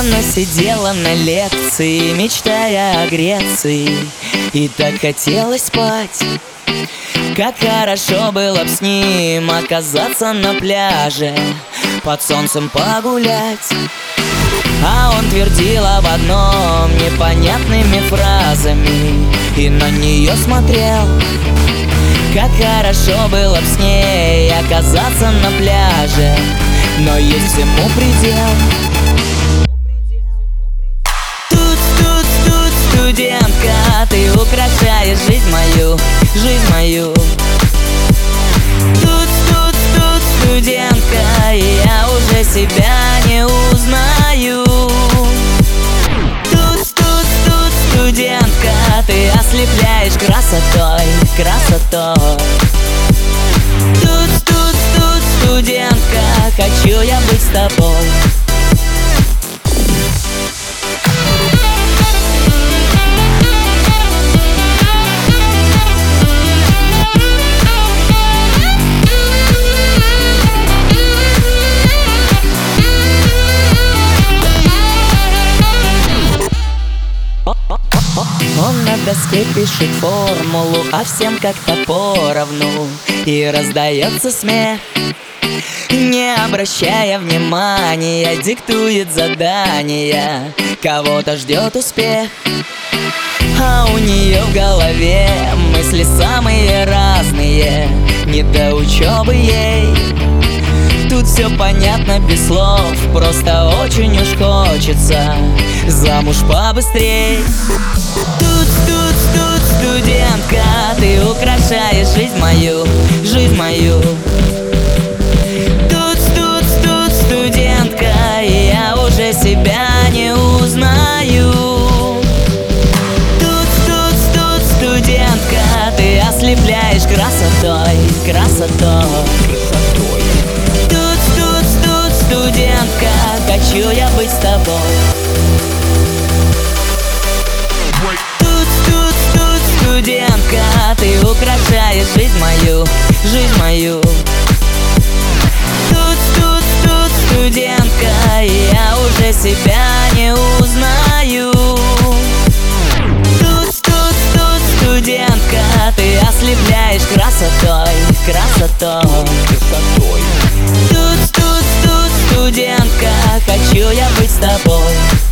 Она сидела на лекции, мечтая о Греции, и так хотелось спать. Как хорошо было б с ним оказаться на пляже, под солнцем погулять. А он твердил об одном непонятными фразами и на нее смотрел. Как хорошо было б с ней оказаться на пляже, но есть всему предел. Студентка, ты украшаешь жизнь мою. Тут, студентка, я уже себя не узнаю. Тут, студентка, ты ослепляешь красотой, красотой. Тут, студентка, хочу я быть с тобой. Он на доске пишет формулу, а всем как-то поровну, и раздается смех. Не обращая внимания, диктует задания, кого-то ждет успех. А у нее в голове мысли самые разные, не до учебы ей. Тут все понятно без слов, просто очень уж хочется замуж побыстрей. Тут, студентка, ты украшаешь жизнь мою. Тут, студентка, я уже себя не узнаю. Тут, студентка, ты ослепляешь красотой, красотой. Тут, студентка, хочу я быть с тобой. Студентка, ты украшаешь жизнь мою. Тут, студентка, я уже себя не узнаю. Тут, студентка, ты ослепляешь красотой, красотой. Тут, студентка, хочу я быть с тобой.